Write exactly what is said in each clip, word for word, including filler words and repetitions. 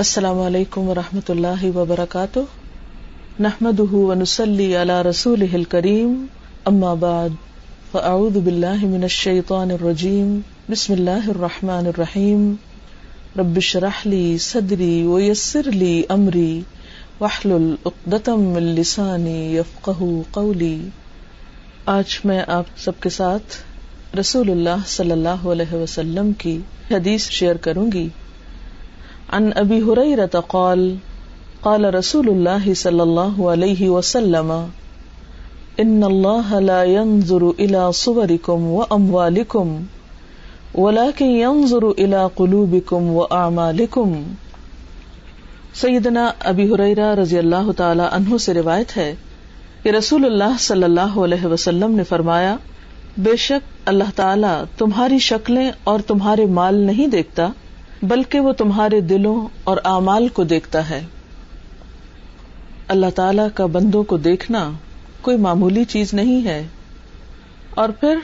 السلام علیکم ورحمۃ اللہ وبرکاتہ، نحمدہ ونصلی علی رسولہ الکریم، اما بعد فاعوذ باللہ من الشیطان الرجیم، بسم اللہ الرحمن الرحیم، رب اشرح لی صدری ویسر لی امری واحلل عقدۃ من لسانی یفقہوا قولی۔ آج میں آپ سب کے ساتھ رسول اللہ صلی اللہ علیہ وسلم کی حدیث شیئر کروں گی۔ عن ابی ہریرہ قال قال رسول اللہ صلی اللہ علیہ وسلم، ان اللہ لا ينظر الى صورکم واموالکم ولكن ينظر الى قلوبکم واعمالکم۔ سیدنا ابی ہریرہ رضی اللہ تعالی عنہ سے روایت ہے کہ رسول اللہ صلی اللہ علیہ وسلم نے فرمایا، بے شک اللہ تعالیٰ تمہاری شکلیں اور تمہارے مال نہیں دیکھتا، بلکہ وہ تمہارے دلوں اور اعمال کو دیکھتا ہے۔ اللہ تعالیٰ کا بندوں کو دیکھنا کوئی معمولی چیز نہیں ہے، اور پھر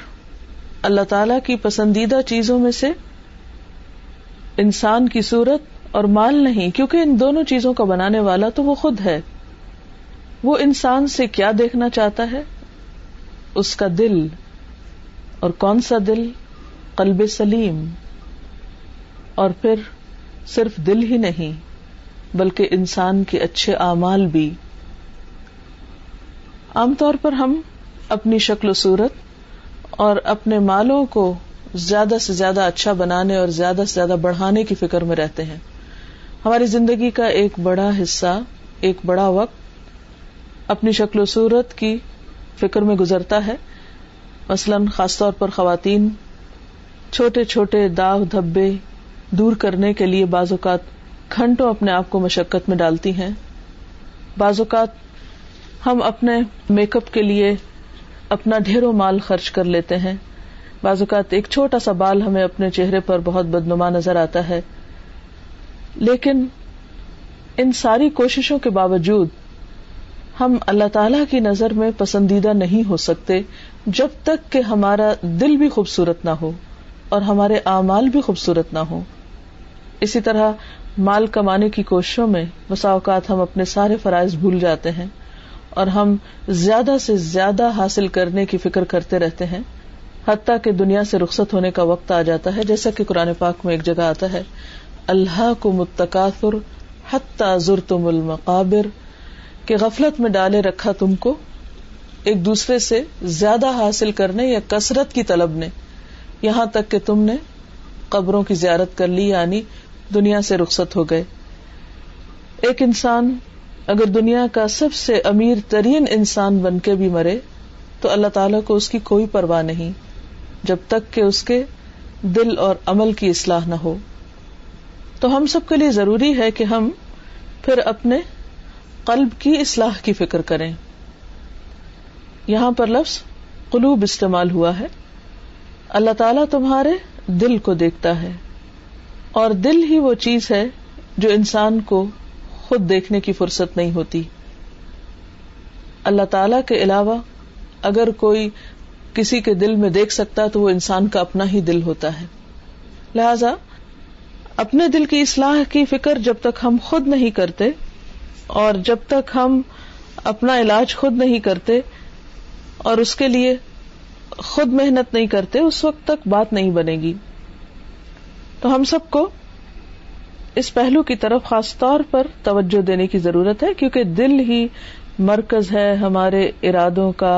اللہ تعالیٰ کی پسندیدہ چیزوں میں سے انسان کی صورت اور مال نہیں، کیونکہ ان دونوں چیزوں کا بنانے والا تو وہ خود ہے۔ وہ انسان سے کیا دیکھنا چاہتا ہے؟ اس کا دل، اور کون سا دل؟ قلب سلیم۔ اور پھر صرف دل ہی نہیں بلکہ انسان کے اچھے اعمال بھی۔ عام طور پر ہم اپنی شکل و صورت اور اپنے مالوں کو زیادہ سے زیادہ اچھا بنانے اور زیادہ سے زیادہ بڑھانے کی فکر میں رہتے ہیں۔ ہماری زندگی کا ایک بڑا حصہ، ایک بڑا وقت اپنی شکل و صورت کی فکر میں گزرتا ہے۔ مثلاً خاص طور پر خواتین چھوٹے چھوٹے داغ دھبے دور کرنے کے لیے بعض اوقات گھنٹوں اپنے آپ کو مشقت میں ڈالتی ہیں۔ بعض اوقات ہم اپنے میک اپ کے لیے اپنا ڈھیروں مال خرچ کر لیتے ہیں۔ بعض اوقات ایک چھوٹا سا بال ہمیں اپنے چہرے پر بہت بدنما نظر آتا ہے، لیکن ان ساری کوششوں کے باوجود ہم اللہ تعالیٰ کی نظر میں پسندیدہ نہیں ہو سکتے جب تک کہ ہمارا دل بھی خوبصورت نہ ہو اور ہمارے اعمال بھی خوبصورت نہ ہو۔ اسی طرح مال کمانے کی کوششوں میں بسا اوقات ہم اپنے سارے فرائض بھول جاتے ہیں اور ہم زیادہ سے زیادہ حاصل کرنے کی فکر کرتے رہتے ہیں، حتیٰ کہ دنیا سے رخصت ہونے کا وقت آ جاتا ہے، جیسا کہ قرآن پاک میں ایک جگہ آتا ہے، الہاکم التکاثر حتی زرتم المقابر، کہ غفلت میں ڈالے رکھا تم کو ایک دوسرے سے زیادہ حاصل کرنے یا کثرت کی طلب نے، یہاں تک کہ تم نے قبروں کی زیارت کر لی، یعنی دنیا سے رخصت ہو گئے۔ ایک انسان اگر دنیا کا سب سے امیر ترین انسان بن کے بھی مرے تو اللہ تعالیٰ کو اس کی کوئی پرواہ نہیں جب تک کہ اس کے دل اور عمل کی اصلاح نہ ہو۔ تو ہم سب کے لیے ضروری ہے کہ ہم پھر اپنے قلب کی اصلاح کی فکر کریں۔ یہاں پر لفظ قلوب استعمال ہوا ہے۔ اللہ تعالیٰ تمہارے دل کو دیکھتا ہے، اور دل ہی وہ چیز ہے جو انسان کو خود دیکھنے کی فرصت نہیں ہوتی۔ اللہ تعالیٰ کے علاوہ اگر کوئی کسی کے دل میں دیکھ سکتا تو وہ انسان کا اپنا ہی دل ہوتا ہے۔ لہذا اپنے دل کی اصلاح کی فکر جب تک ہم خود نہیں کرتے اور جب تک ہم اپنا علاج خود نہیں کرتے اور اس کے لیے خود محنت نہیں کرتے، اس وقت تک بات نہیں بنے گی۔ تو ہم سب کو اس پہلو کی طرف خاص طور پر توجہ دینے کی ضرورت ہے، کیونکہ دل ہی مرکز ہے ہمارے ارادوں کا،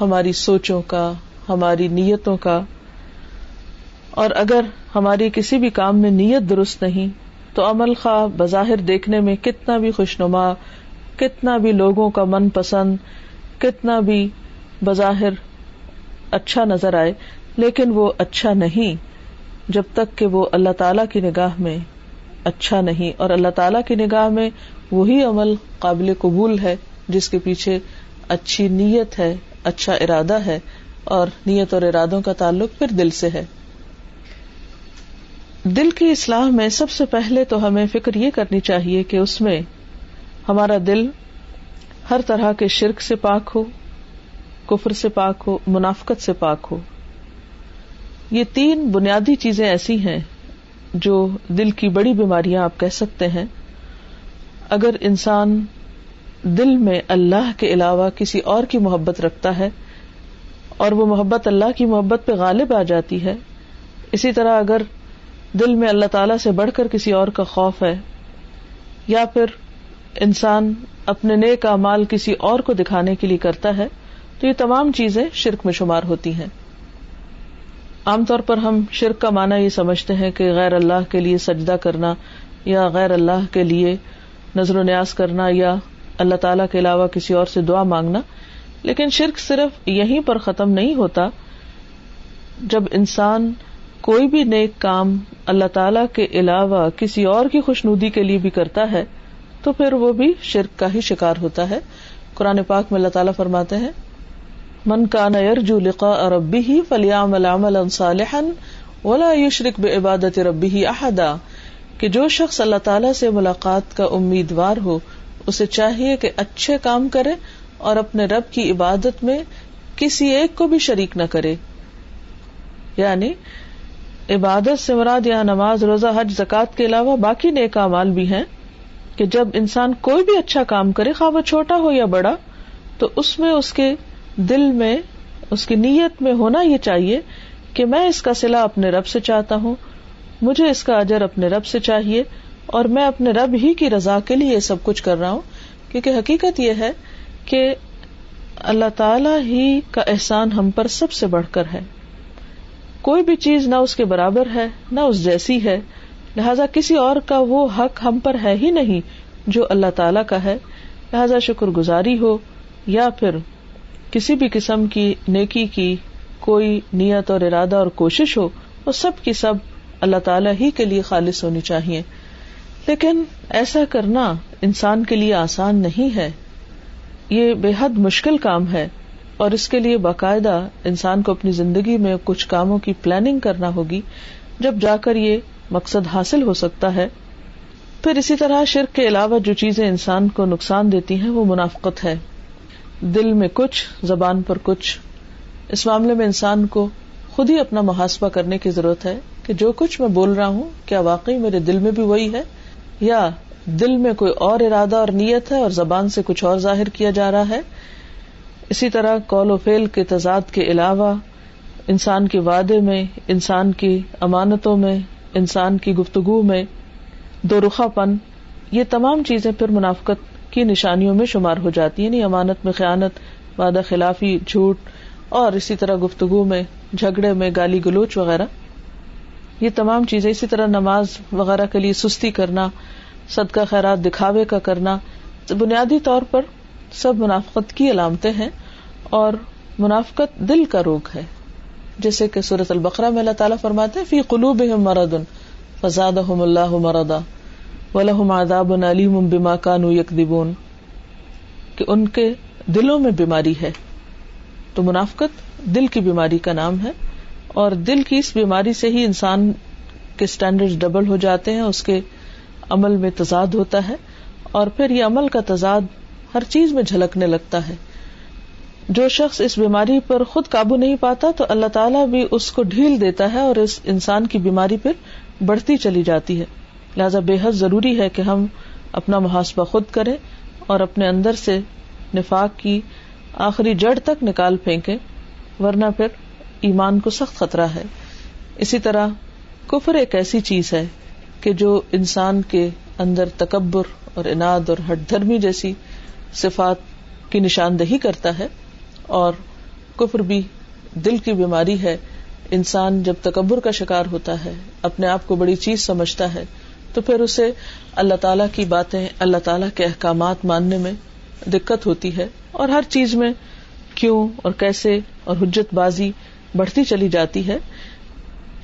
ہماری سوچوں کا، ہماری نیتوں کا۔ اور اگر ہماری کسی بھی کام میں نیت درست نہیں تو عمل خواہ بظاہر دیکھنے میں کتنا بھی خوشنما، کتنا بھی لوگوں کا من پسند، کتنا بھی بظاہر اچھا نظر آئے، لیکن وہ اچھا نہیں جب تک کہ وہ اللہ تعالیٰ کی نگاہ میں اچھا نہیں، اور اللہ تعالیٰ کی نگاہ میں وہی عمل قابل قبول ہے جس کے پیچھے اچھی نیت ہے، اچھا ارادہ ہے، اور نیت اور ارادوں کا تعلق پھر دل سے ہے۔ دل کی اصلاح میں سب سے پہلے تو ہمیں فکر یہ کرنی چاہیے کہ اس میں ہمارا دل ہر طرح کے شرک سے پاک ہو، کفر سے پاک ہو، منافقت سے پاک ہو۔ یہ تین بنیادی چیزیں ایسی ہیں جو دل کی بڑی بیماریاں آپ کہہ سکتے ہیں, اگر انسان دل میں اللہ کے علاوہ کسی اور کی محبت رکھتا ہے اور وہ محبت اللہ کی محبت پہ غالب آ جاتی ہے, اسی طرح اگر دل میں اللہ تعالیٰ سے بڑھ کر کسی اور کا خوف ہے, یا پھر انسان اپنے نیک اعمال کسی اور کو دکھانے کے لیے کرتا ہے, تو یہ تمام چیزیں شرک میں شمار ہوتی ہیں. عام طور پر ہم شرک کا معنی یہ سمجھتے ہیں کہ غیر اللہ کے لیے سجدہ کرنا یا غیر اللہ کے لیے نظر و نیاز کرنا یا اللہ تعالیٰ کے علاوہ کسی اور سے دعا مانگنا, لیکن شرک صرف یہیں پر ختم نہیں ہوتا. جب انسان کوئی بھی نیک کام اللہ تعالیٰ کے علاوہ کسی اور کی خوشنودی کے لیے بھی کرتا ہے تو پھر وہ بھی شرک کا ہی شکار ہوتا ہے. قرآن پاک میں اللہ تعالیٰ فرماتے ہیں, من کان یرجو لقاء ربہ فلیعمل عملا صالحا ولا یشرک بعبادۃ ربہ احدا, کہ جو شخص اللہ تعالیٰ سے ملاقات کا امیدوار ہو اسے چاہیے کہ اچھے کام کرے اور اپنے رب کی عبادت میں کسی ایک کو بھی شریک نہ کرے. یعنی عبادت سے مراد یہاں نماز, روزہ, حج, زکوٰۃ کے علاوہ باقی نیک اعمال بھی ہیں کہ جب انسان کوئی بھی اچھا کام کرے, خواہ وہ چھوٹا ہو یا بڑا, تو اس میں اس کے دل میں, اس کی نیت میں ہونا یہ چاہیے کہ میں اس کا صلہ اپنے رب سے چاہتا ہوں, مجھے اس کا اجر اپنے رب سے چاہیے اور میں اپنے رب ہی کی رضا کے لیے سب کچھ کر رہا ہوں. کیونکہ حقیقت یہ ہے کہ اللہ تعالیٰ ہی کا احسان ہم پر سب سے بڑھ کر ہے. کوئی بھی چیز نہ اس کے برابر ہے نہ اس جیسی ہے, لہذا کسی اور کا وہ حق ہم پر ہے ہی نہیں جو اللہ تعالیٰ کا ہے. لہذا شکر گزاری ہو یا پھر کسی بھی قسم کی نیکی کی کوئی نیت اور ارادہ اور کوشش ہو, وہ سب کی سب اللہ تعالیٰ ہی کے لیے خالص ہونی چاہیے. لیکن ایسا کرنا انسان کے لیے آسان نہیں ہے, یہ بے حد مشکل کام ہے اور اس کے لیے باقاعدہ انسان کو اپنی زندگی میں کچھ کاموں کی پلاننگ کرنا ہوگی, جب جا کر یہ مقصد حاصل ہو سکتا ہے. پھر اسی طرح شرک کے علاوہ جو چیزیں انسان کو نقصان دیتی ہیں وہ منافقت ہے, دل میں کچھ, زبان پر کچھ. اس معاملے میں انسان کو خود ہی اپنا محاسبہ کرنے کی ضرورت ہے کہ جو کچھ میں بول رہا ہوں کیا واقعی میرے دل میں بھی وہی ہے, یا دل میں کوئی اور ارادہ اور نیت ہے اور زبان سے کچھ اور ظاہر کیا جا رہا ہے. اسی طرح قول و فعل کے تضاد کے علاوہ انسان کے وعدے میں, انسان کی امانتوں میں, انسان کی گفتگو میں دو رخا پن, یہ تمام چیزیں پھر منافقت کی نشانیوں میں شمار ہو جاتی ہیں. یعنی امانت میں خیانت, وعدہ خلافی, جھوٹ, اور اسی طرح گفتگو میں, جھگڑے میں, گالی گلوچ وغیرہ, یہ تمام چیزیں. اسی طرح نماز وغیرہ کے لیے سستی کرنا, صدقہ خیرات دکھاوے کا کرنا, بنیادی طور پر سب منافقت کی علامتیں ہیں. اور منافقت دل کا روگ ہے, جیسے کہ سورۃ البقرہ میں اللہ تعالیٰ فرماتے ہیں, فی قلوبہم مرض فزادہم اللہ مرضا ولہم عذاب علیم بما کانوا یکذبون, کہ ان کے دلوں میں بیماری ہے. تو منافقت دل کی بیماری کا نام ہے, اور دل کی اس بیماری سے ہی انسان کے سٹینڈرڈز ڈبل ہو جاتے ہیں, اس کے عمل میں تضاد ہوتا ہے, اور پھر یہ عمل کا تضاد ہر چیز میں جھلکنے لگتا ہے. جو شخص اس بیماری پر خود قابو نہیں پاتا تو اللہ تعالیٰ بھی اس کو ڈھیل دیتا ہے اور اس انسان کی بیماری پھر بڑھتی چلی جاتی ہے. لہذا بے حد ضروری ہے کہ ہم اپنا محاسبہ خود کریں اور اپنے اندر سے نفاق کی آخری جڑ تک نکال پھینکیں, ورنہ پھر ایمان کو سخت خطرہ ہے. اسی طرح کفر ایک ایسی چیز ہے کہ جو انسان کے اندر تکبر اور اناد اور ہٹ دھرمی جیسی صفات کی نشاندہی کرتا ہے, اور کفر بھی دل کی بیماری ہے. انسان جب تکبر کا شکار ہوتا ہے, اپنے آپ کو بڑی چیز سمجھتا ہے, تو پھر اسے اللہ تعالیٰ کی باتیں, اللہ تعالیٰ کے احکامات ماننے میں دقت ہوتی ہے, اور ہر چیز میں کیوں اور کیسے اور حجت بازی بڑھتی چلی جاتی ہے.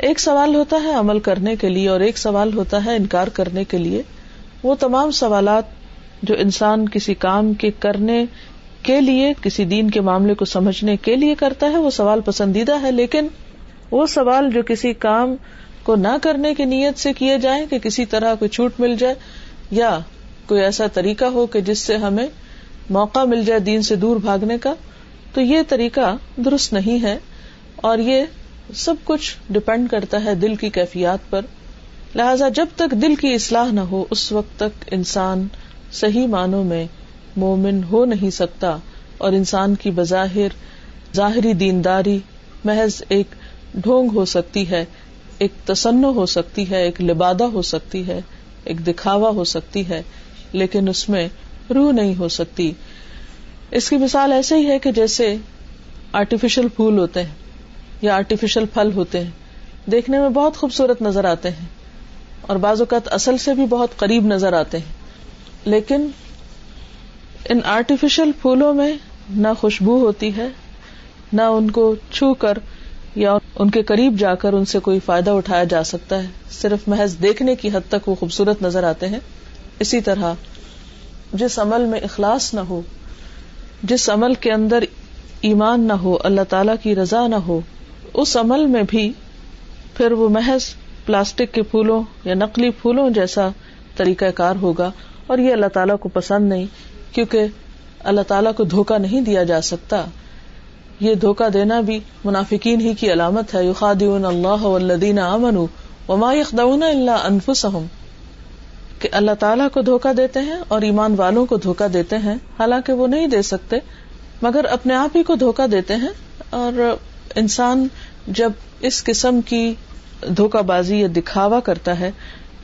ایک سوال ہوتا ہے عمل کرنے کے لیے اور ایک سوال ہوتا ہے انکار کرنے کے لیے. وہ تمام سوالات جو انسان کسی کام کے کرنے کے لیے, کسی دین کے معاملے کو سمجھنے کے لیے کرتا ہے, وہ سوال پسندیدہ ہے, لیکن وہ سوال جو کسی کام کو نہ کرنے کی نیت سے کیے جائیں کہ کسی طرح کوئی چھوٹ مل جائے یا کوئی ایسا طریقہ ہو کہ جس سے ہمیں موقع مل جائے دین سے دور بھاگنے کا, تو یہ طریقہ درست نہیں ہے. اور یہ سب کچھ ڈپینڈ کرتا ہے دل کی کیفیات پر, لہذا جب تک دل کی اصلاح نہ ہو اس وقت تک انسان صحیح معنوں میں مومن ہو نہیں سکتا، اور انسان کی بظاہر ظاہری دینداری محض ایک ڈھونگ ہو سکتی ہے، ایک تصنع ہو سکتی ہے، ایک لبادہ ہو سکتی ہے، ایک دکھاوا ہو سکتی ہے، لیکن اس میں روح نہیں ہو سکتی۔ اس کی مثال ایسے ہی ہے کہ جیسے آرٹیفیشل پھول ہوتے ہیں یا آرٹیفیشل پھل ہوتے ہیں، دیکھنے میں بہت خوبصورت نظر آتے ہیں اور بعض اوقات اصل سے بھی بہت قریب نظر آتے ہیں، لیکن ان آرٹیفیشل پھولوں میں نہ خوشبو ہوتی ہے، نہ ان کو چھو کر یا ان کے قریب جا کر ان سے کوئی فائدہ اٹھایا جا سکتا ہے، صرف محض دیکھنے کی حد تک وہ خوبصورت نظر آتے ہیں۔ اسی طرح جس عمل میں اخلاص نہ ہو، جس عمل کے اندر ایمان نہ ہو، اللہ تعالیٰ کی رضا نہ ہو، اس عمل میں بھی پھر وہ محض پلاسٹک کے پھولوں یا نقلی پھولوں جیسا طریقہ کار ہوگا، اور یہ اللہ تعالیٰ کو پسند نہیں، کیونکہ اللہ تعالیٰ کو دھوکہ نہیں دیا جا سکتا۔ یہ دھوکہ دینا بھی منافقین ہی کی علامت ہے، یخادعون اللہ والذین آمنوا وما یخدعون الا انفسہم، کہ اللہ تعالیٰ کو دھوکہ دیتے ہیں اور ایمان والوں کو دھوکہ دیتے ہیں، حالانکہ وہ نہیں دے سکتے مگر اپنے آپ ہی کو دھوکہ دیتے ہیں۔ اور انسان جب اس قسم کی دھوکہ بازی یا دکھاوا کرتا ہے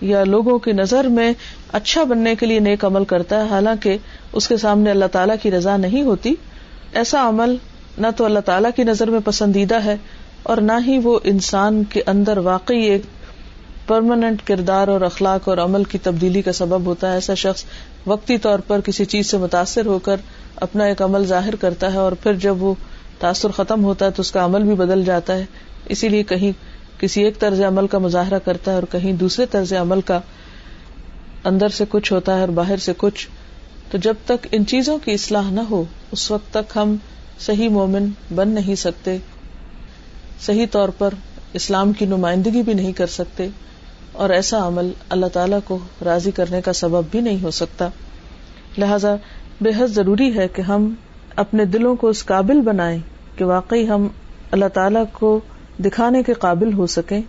یا لوگوں کی نظر میں اچھا بننے کے لیے نیک عمل کرتا ہے، حالانکہ اس کے سامنے اللہ تعالیٰ کی رضا نہیں ہوتی، ایسا عمل نہ تو اللہ تعالیٰ کی نظر میں پسندیدہ ہے اور نہ ہی وہ انسان کے اندر واقعی ایک پرماننٹ کردار اور اخلاق اور عمل کی تبدیلی کا سبب ہوتا ہے۔ ایسا شخص وقتی طور پر کسی چیز سے متاثر ہو کر اپنا ایک عمل ظاہر کرتا ہے، اور پھر جب وہ تاثر ختم ہوتا ہے تو اس کا عمل بھی بدل جاتا ہے، اسی لیے کہیں کسی ایک طرز عمل کا مظاہرہ کرتا ہے اور کہیں دوسرے طرز عمل کا۔ اندر سے کچھ ہوتا ہے اور باہر سے کچھ۔ تو جب تک ان چیزوں کی اصلاح نہ ہو اس وقت تک ہم صحیح مومن بن نہیں سکتے، صحیح طور پر اسلام کی نمائندگی بھی نہیں کر سکتے، اور ایسا عمل اللہ تعالیٰ کو راضی کرنے کا سبب بھی نہیں ہو سکتا۔ لہذا بے حد ضروری ہے کہ ہم اپنے دلوں کو اس قابل بنائیں کہ واقعی ہم اللہ تعالیٰ کو دکھانے کے قابل ہو سکیں۔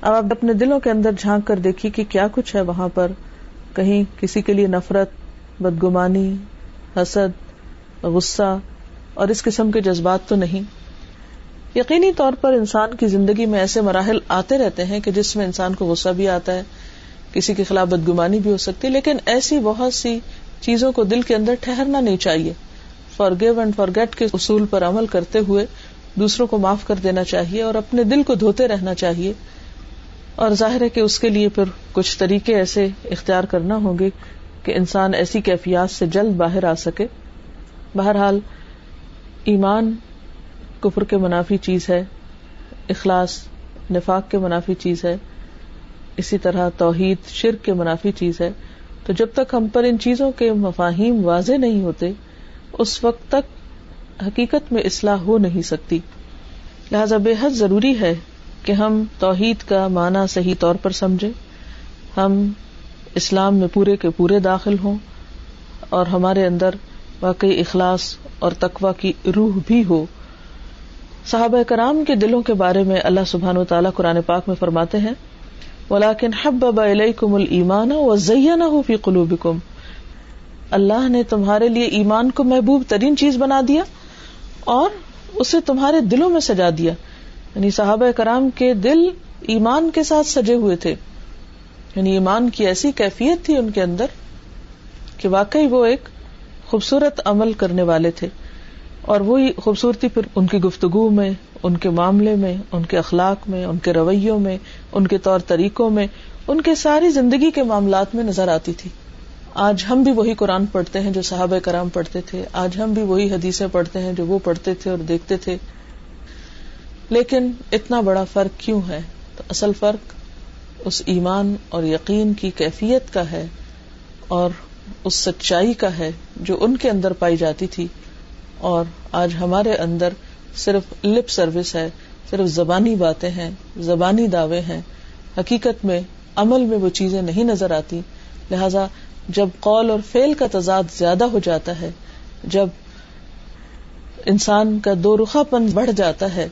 اب آپ اپنے دلوں کے اندر جھانک کر دیکھیے کہ کیا کچھ ہے وہاں پر، کہیں کسی کے لیے نفرت، بدگمانی، حسد، غصہ اور اس قسم کے جذبات تو نہیں۔ یقینی طور پر انسان کی زندگی میں ایسے مراحل آتے رہتے ہیں کہ جس میں انسان کو غصہ بھی آتا ہے، کسی کے خلاف بدگمانی بھی ہو سکتی ہے، لیکن ایسی بہت سی چیزوں کو دل کے اندر ٹھہرنا نہیں چاہیے۔ forgive and forget کے اصول پر عمل کرتے ہوئے دوسروں کو معاف کر دینا چاہیے اور اپنے دل کو دھوتے رہنا چاہیے، اور ظاہر ہے کہ اس کے لیے پھر کچھ طریقے ایسے اختیار کرنا ہوں گے کہ انسان ایسی کیفیات سے جلد باہر آ سکے۔ بہرحال ایمان کفر کے منافی چیز ہے، اخلاص نفاق کے منافی چیز ہے، اسی طرح توحید شرک کے منافی چیز ہے۔ تو جب تک ہم پر ان چیزوں کے مفاہیم واضح نہیں ہوتے اس وقت تک حقیقت میں اصلاح ہو نہیں سکتی۔ لہذا بے حد ضروری ہے کہ ہم توحید کا معنی صحیح طور پر سمجھیں، ہم اسلام میں پورے کے پورے داخل ہوں اور ہمارے اندر واقعی اخلاص اور تقوی کی روح بھی ہو۔ صحابہ کرام کے دلوں کے بارے میں اللہ سبحانہ و تعالیٰ قرآن پاک میں فرماتے ہیں، وَلَكِنْ حَبَّبَ إِلَيْكُمُ الْإِيمَانَ وَزَيَّنَهُ فِي قُلُوبِكُمْ، اللہ نے تمہارے لیے ایمان کو محبوب ترین چیز بنا دیا اور اسے تمہارے دلوں میں سجا دیا۔ یعنی صحابہ کرام کے دل ایمان کے ساتھ سجے ہوئے تھے، یعنی ایمان کی ایسی کیفیت تھی ان کے اندر کہ واقعی وہ ایک خوبصورت عمل کرنے والے تھے، اور وہی خوبصورتی پھر ان کی گفتگو میں، ان کے معاملے میں، ان کے اخلاق میں، ان کے رویوں میں، ان کے طور طریقوں میں، ان کے ساری زندگی کے معاملات میں نظر آتی تھی۔ آج ہم بھی وہی قرآن پڑھتے ہیں جو صحابہ کرام پڑھتے تھے، آج ہم بھی وہی حدیثیں پڑھتے ہیں جو وہ پڑھتے تھے اور دیکھتے تھے، لیکن اتنا بڑا فرق کیوں ہے؟ تو اصل فرق اس ایمان اور یقین کی کیفیت کا ہے اور اس سچائی کا ہے جو ان کے اندر پائی جاتی تھی، اور آج ہمارے اندر صرف لپ سروس ہے، صرف زبانی باتیں ہیں، زبانی دعوے ہیں، حقیقت میں عمل میں وہ چیزیں نہیں نظر آتی۔ لہذا جب قول اور فعل کا تضاد زیادہ ہو جاتا ہے، جب انسان کا دو رخا پن بڑھ جاتا ہے،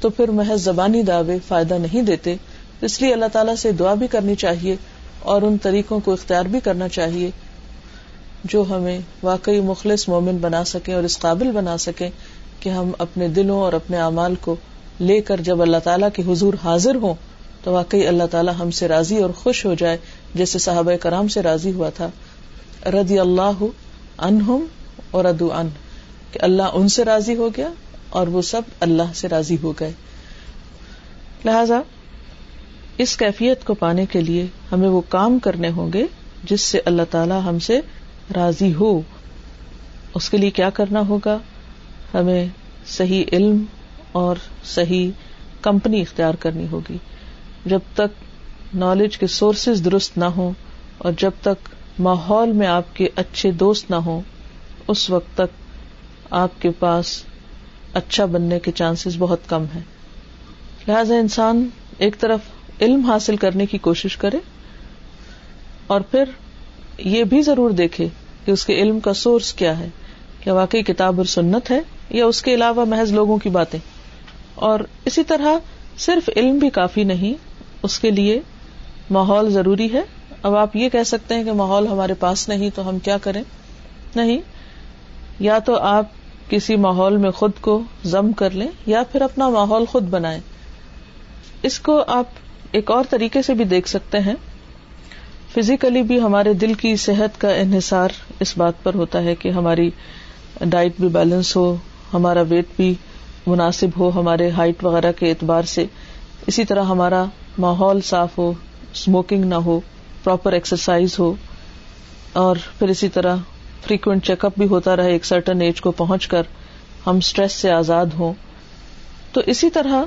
تو پھر محض زبانی دعوے فائدہ نہیں دیتے، اس لیے اللہ تعالیٰ سے دعا بھی کرنی چاہیے اور ان طریقوں کو اختیار بھی کرنا چاہیے جو ہمیں واقعی مخلص مومن بنا سکیں اور اس قابل بنا سکیں کہ ہم اپنے دلوں اور اپنے اعمال کو لے کر جب اللہ تعالیٰ کے حضور حاضر ہوں تو واقعی اللہ تعالیٰ ہم سے راضی اور خوش ہو جائے، جیسے صحابہ کرام سے راضی ہوا تھا، رضی اللہ عنہم اور رضوا عنہ، کہ اللہ ان سے راضی ہو گیا اور وہ سب اللہ سے راضی ہو گئے۔ لہذا اس کیفیت کو پانے کے لیے ہمیں وہ کام کرنے ہوں گے جس سے اللہ تعالیٰ ہم سے راضی ہو۔ اس کے لیے کیا کرنا ہوگا؟ ہمیں صحیح علم اور صحیح کمپنی اختیار کرنی ہوگی۔ جب تک نالج کے سورسز درست نہ ہوں اور جب تک ماحول میں آپ کے اچھے دوست نہ ہوں، اس وقت تک آپ کے پاس اچھا بننے کے چانسز بہت کم ہیں۔ لہذا انسان ایک طرف علم حاصل کرنے کی کوشش کرے اور پھر یہ بھی ضرور دیکھے کہ اس کے علم کا سورس کیا ہے، کیا واقعی کتاب اور سنت ہے یا اس کے علاوہ محض لوگوں کی باتیں۔ اور اسی طرح صرف علم بھی کافی نہیں، اس کے لیے ماحول ضروری ہے۔ اب آپ یہ کہہ سکتے ہیں کہ ماحول ہمارے پاس نہیں تو ہم کیا کریں؟ نہیں، یا تو آپ کسی ماحول میں خود کو ضم کر لیں یا پھر اپنا ماحول خود بنائیں۔ اس کو آپ ایک اور طریقے سے بھی دیکھ سکتے ہیں۔ فزیکلی بھی ہمارے دل کی صحت کا انحصار اس بات پر ہوتا ہے کہ ہماری ڈائٹ بھی بیلنس ہو، ہمارا ویٹ بھی مناسب ہو ہمارے ہائٹ وغیرہ کے اعتبار سے، اسی طرح ہمارا ماحول صاف ہو، اسموکنگ نہ ہو، پراپر ایکسرسائز ہو، اور پھر اسی طرح فریکوینٹ چیک اپ بھی ہوتا رہے، ایک سرٹن ایج کو پہنچ کر ہم سٹریس سے آزاد ہوں۔ تو اسی طرح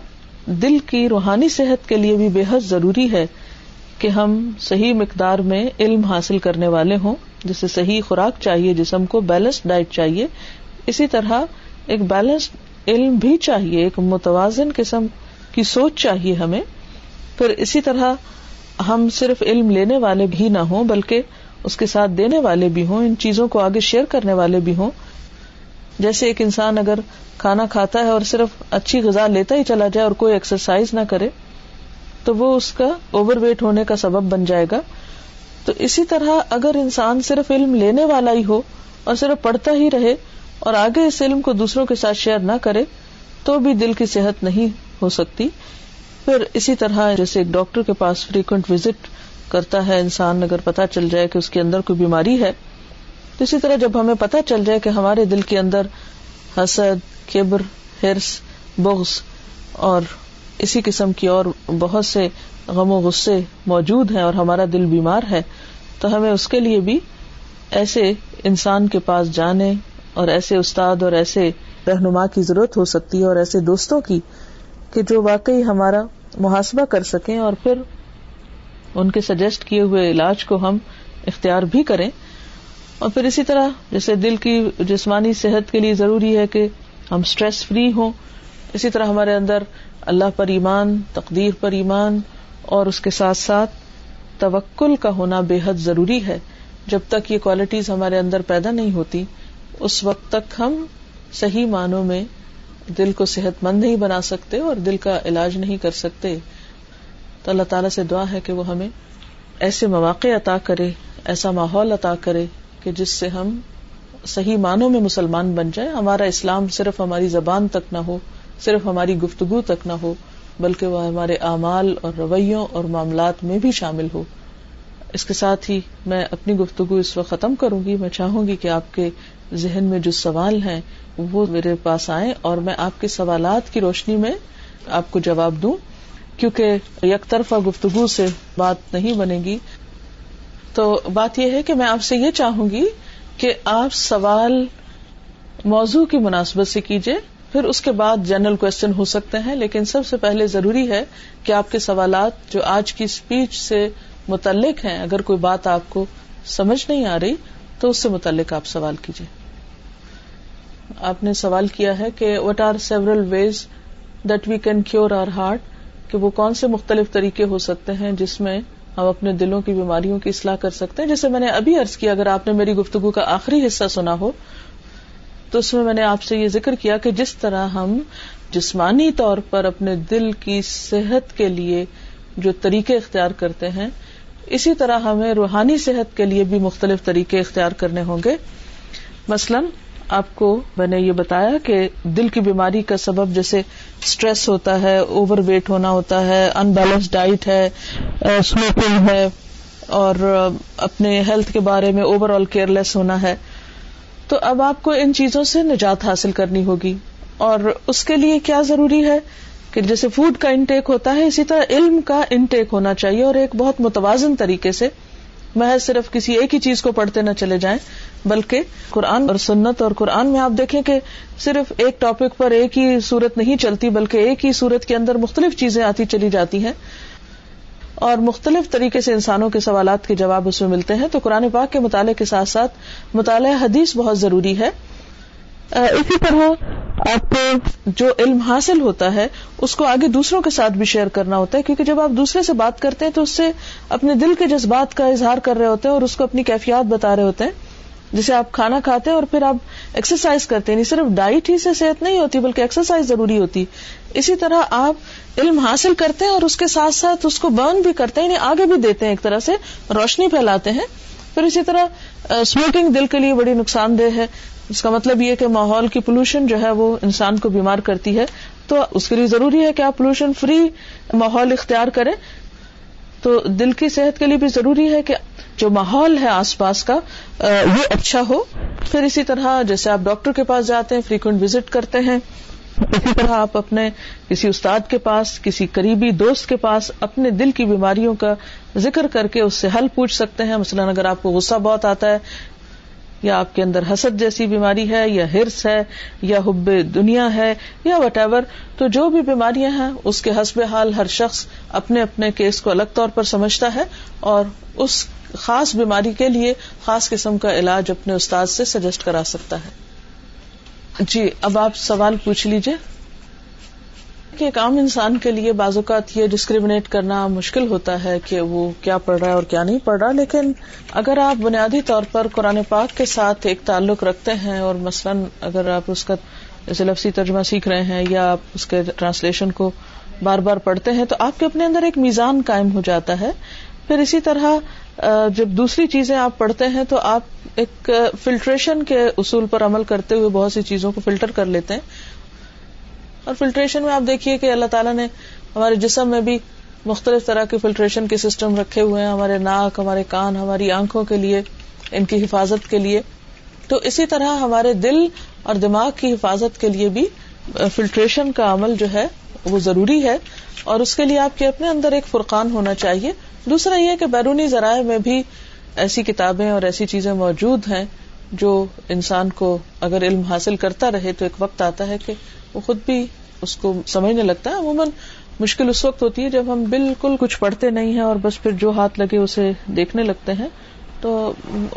دل کی روحانی صحت کے لیے بھی بے حد ضروری ہے کہ ہم صحیح مقدار میں علم حاصل کرنے والے ہوں، جسے صحیح خوراک چاہیے، جسم کو بیلنسڈ ڈائٹ چاہیے، اسی طرح ایک بیلنسڈ علم بھی چاہیے، ایک متوازن قسم کی سوچ چاہیے ہمیں۔ پھر اسی طرح ہم صرف علم لینے والے بھی نہ ہوں بلکہ اس کے ساتھ دینے والے بھی ہوں، ان چیزوں کو آگے شیئر کرنے والے بھی ہوں۔ جیسے ایک انسان اگر کھانا کھاتا ہے اور صرف اچھی غذا لیتا ہی چلا جائے اور کوئی ایکسرسائز نہ کرے تو وہ اس کا اوور ویٹ ہونے کا سبب بن جائے گا۔ تو اسی طرح اگر انسان صرف علم لینے والا ہی ہو اور صرف پڑھتا ہی رہے اور آگے اس علم کو دوسروں کے ساتھ شیئر نہ کرے تو بھی دل کی صحت نہیں ہو سکتی۔ پھر اسی طرح جیسے ایک ڈاکٹر کے پاس فریکوینٹ وزٹ کرتا ہے انسان، اگر پتہ چل جائے کہ اس کے اندر کوئی بیماری ہے، تو اسی طرح جب ہمیں پتہ چل جائے کہ ہمارے دل کے اندر حسد، کبر، حرص، بغض اور اسی قسم کی اور بہت سے غم و غصے موجود ہیں اور ہمارا دل بیمار ہے، تو ہمیں اس کے لیے بھی ایسے انسان کے پاس جانے اور ایسے استاد اور ایسے رہنما کی ضرورت ہو سکتی ہے، اور ایسے دوستوں کی کہ جو واقعی ہمارا محاسبہ کر سکیں اور پھر ان کے سجیسٹ کیے ہوئے علاج کو ہم اختیار بھی کریں۔ اور پھر اسی طرح جیسے دل کی جسمانی صحت کے لیے ضروری ہے کہ ہم سٹریس فری ہوں، اسی طرح ہمارے اندر اللہ پر ایمان، تقدیر پر ایمان اور اس کے ساتھ ساتھ توکل کا ہونا بے حد ضروری ہے۔ جب تک یہ کوالٹیز ہمارے اندر پیدا نہیں ہوتی اس وقت تک ہم صحیح معنوں میں دل کو صحت مند نہیں بنا سکتے اور دل کا علاج نہیں کر سکتے۔ تو اللہ تعالیٰ سے دعا ہے کہ وہ ہمیں ایسے مواقع عطا کرے، ایسا ماحول عطا کرے کہ جس سے ہم صحیح معنوں میں مسلمان بن جائیں۔ ہمارا اسلام صرف ہماری زبان تک نہ ہو، صرف ہماری گفتگو تک نہ ہو، بلکہ وہ ہمارے اعمال اور رویوں اور معاملات میں بھی شامل ہو۔ اس کے ساتھ ہی میں اپنی گفتگو اس وقت ختم کروں گی۔ میں چاہوں گی کہ آپ کے ذہن میں جو سوال ہیں وہ میرے پاس آئیں اور میں آپ کے سوالات کی روشنی میں آپ کو جواب دوں، کیونکہ یک طرفہ گفتگو سے بات نہیں بنے گی۔ تو بات یہ ہے کہ میں آپ سے یہ چاہوں گی کہ آپ سوال موضوع کی مناسبت سے کیجئے، پھر اس کے بعد جنرل کوسچن ہو سکتے ہیں، لیکن سب سے پہلے ضروری ہے کہ آپ کے سوالات جو آج کی اسپیچ سے متعلق ہیں، اگر کوئی بات آپ کو سمجھ نہیں آ رہی تو اس سے متعلق آپ سوال کیجئے۔ آپ نے سوال کیا ہے کہ what are several ways that we can cure our heart، کہ وہ کون سے مختلف طریقے ہو سکتے ہیں جس میں ہم اپنے دلوں کی بیماریوں کی اصلاح کر سکتے ہیں۔ جیسے میں نے ابھی عرض کیا، اگر آپ نے میری گفتگو کا آخری حصہ سنا ہو تو اس میں میں نے آپ سے یہ ذکر کیا کہ جس طرح ہم جسمانی طور پر اپنے دل کی صحت کے لیے جو طریقے اختیار کرتے ہیں, اسی طرح ہمیں روحانی صحت کے لیے بھی مختلف طریقے اختیار کرنے ہوں گے. مثلاً آپ کو میں نے یہ بتایا کہ دل کی بیماری کا سبب جیسے سٹریس ہوتا ہے, اوور ویٹ ہونا ہوتا ہے, ان بیلنس ڈائٹ ہے, اسموکنگ ہے, اور اپنے ہیلتھ کے بارے میں اوور آل کیئر لیس ہونا ہے. تو اب آپ کو ان چیزوں سے نجات حاصل کرنی ہوگی, اور اس کے لیے کیا ضروری ہے کہ جیسے فوڈ کا انٹیک ہوتا ہے, اسی طرح علم کا انٹیک ہونا چاہیے, اور ایک بہت متوازن طریقے سے, محض صرف کسی ایک ہی چیز کو پڑھتے نہ چلے جائیں, بلکہ قرآن اور سنت. اور قرآن میں آپ دیکھیں کہ صرف ایک ٹاپک پر ایک ہی صورت نہیں چلتی, بلکہ ایک ہی صورت کے اندر مختلف چیزیں آتی چلی جاتی ہیں, اور مختلف طریقے سے انسانوں کے سوالات کے جواب اس میں ملتے ہیں. تو قرآن پاک کے مطالعے کے ساتھ ساتھ مطالعہ حدیث بہت ضروری ہے. اسی طرح آپ کو جو علم حاصل ہوتا ہے اس کو آگے دوسروں کے ساتھ بھی شیئر کرنا ہوتا ہے, کیونکہ جب آپ دوسرے سے بات کرتے ہیں تو اس سے اپنے دل کے جذبات کا اظہار کر رہے ہوتے ہیں, اور اس کو اپنی کیفیات بتا رہے ہوتے ہیں. جسے آپ کھانا کھاتے ہیں اور پھر آپ ایکسرسائز کرتے ہیں, صرف ڈائٹ ہی سے صحت نہیں ہوتی بلکہ ایکسرسائز ضروری ہوتی. اسی طرح آپ علم حاصل کرتے ہیں اور اس کے ساتھ ساتھ اس کو برن بھی کرتے ہیں, یعنی آگے بھی دیتے ہیں, ایک طرح سے روشنی پھیلاتے ہیں. پھر اسی طرح اسموکنگ دل کے لیے بڑی نقصان دہ ہے. اس کا مطلب یہ کہ ماحول کی پولوشن جو ہے وہ انسان کو بیمار کرتی ہے, تو اس کے لیے ضروری ہے کہ آپ پولوشن فری ماحول اختیار کریں. تو دل کی صحت کے لیے بھی ضروری ہے کہ جو ماحول ہے آس پاس کا وہ اچھا ہو. پھر اسی طرح جیسے آپ ڈاکٹر کے پاس جاتے ہیں, فریکوینٹ وزٹ کرتے ہیں, اسی طرح آپ اپنے کسی استاد کے پاس, کسی قریبی دوست کے پاس اپنے دل کی بیماریوں کا ذکر کر کے اس سے حل پوچھ سکتے ہیں. مثلا اگر آپ کو غصہ بہت آتا ہے, یا آپ کے اندر حسد جیسی بیماری ہے, یا ہرس ہے, یا حب دنیا ہے, یا وٹ ایور, تو جو بھی بیماریاں ہیں اس کے حسب حال ہر شخص اپنے اپنے کیس کو الگ طور پر سمجھتا ہے, اور اس خاص بیماری کے لیے خاص قسم کا علاج اپنے استاد سے سجیسٹ کرا سکتا ہے. جی اب آپ سوال پوچھ لیجئے. کہ ایک عام انسان کے لیے بعض اوقات یہ ڈسکریمنیٹ کرنا مشکل ہوتا ہے کہ وہ کیا پڑھ رہا ہے اور کیا نہیں پڑھ رہا, لیکن اگر آپ بنیادی طور پر قرآن پاک کے ساتھ ایک تعلق رکھتے ہیں, اور مثلاً اگر آپ اس کا لفظی ترجمہ سیکھ رہے ہیں یا آپ اس کے ٹرانسلیشن کو بار بار پڑھتے ہیں, تو آپ کے اپنے اندر ایک میزان قائم ہو جاتا ہے. پھر اسی طرح جب دوسری چیزیں آپ پڑھتے ہیں تو آپ ایک فلٹریشن کے اصول پر عمل کرتے ہوئے بہت سی چیزوں کو فلٹر کر لیتے ہیں. اور فلٹریشن میں آپ دیکھیے کہ اللہ تعالیٰ نے ہمارے جسم میں بھی مختلف طرح کے فلٹریشن کے سسٹم رکھے ہوئے ہیں, ہمارے ناک, ہمارے کان, ہماری آنکھوں کے لیے, ان کی حفاظت کے لیے. تو اسی طرح ہمارے دل اور دماغ کی حفاظت کے لیے بھی فلٹریشن کا عمل جو ہے وہ ضروری ہے, اور اس کے لیے آپ کے اپنے اندر ایک فرقان ہونا چاہیے. دوسرا یہ کہ بیرونی ذرائع میں بھی ایسی کتابیں اور ایسی چیزیں موجود ہیں جو انسان کو اگر علم حاصل کرتا رہے تو ایک وقت آتا ہے کہ وہ خود بھی اس کو سمجھنے لگتا ہے. عموماً مشکل اس وقت ہوتی ہے جب ہم بالکل کچھ پڑھتے نہیں ہیں اور بس پھر جو ہاتھ لگے اسے دیکھنے لگتے ہیں. تو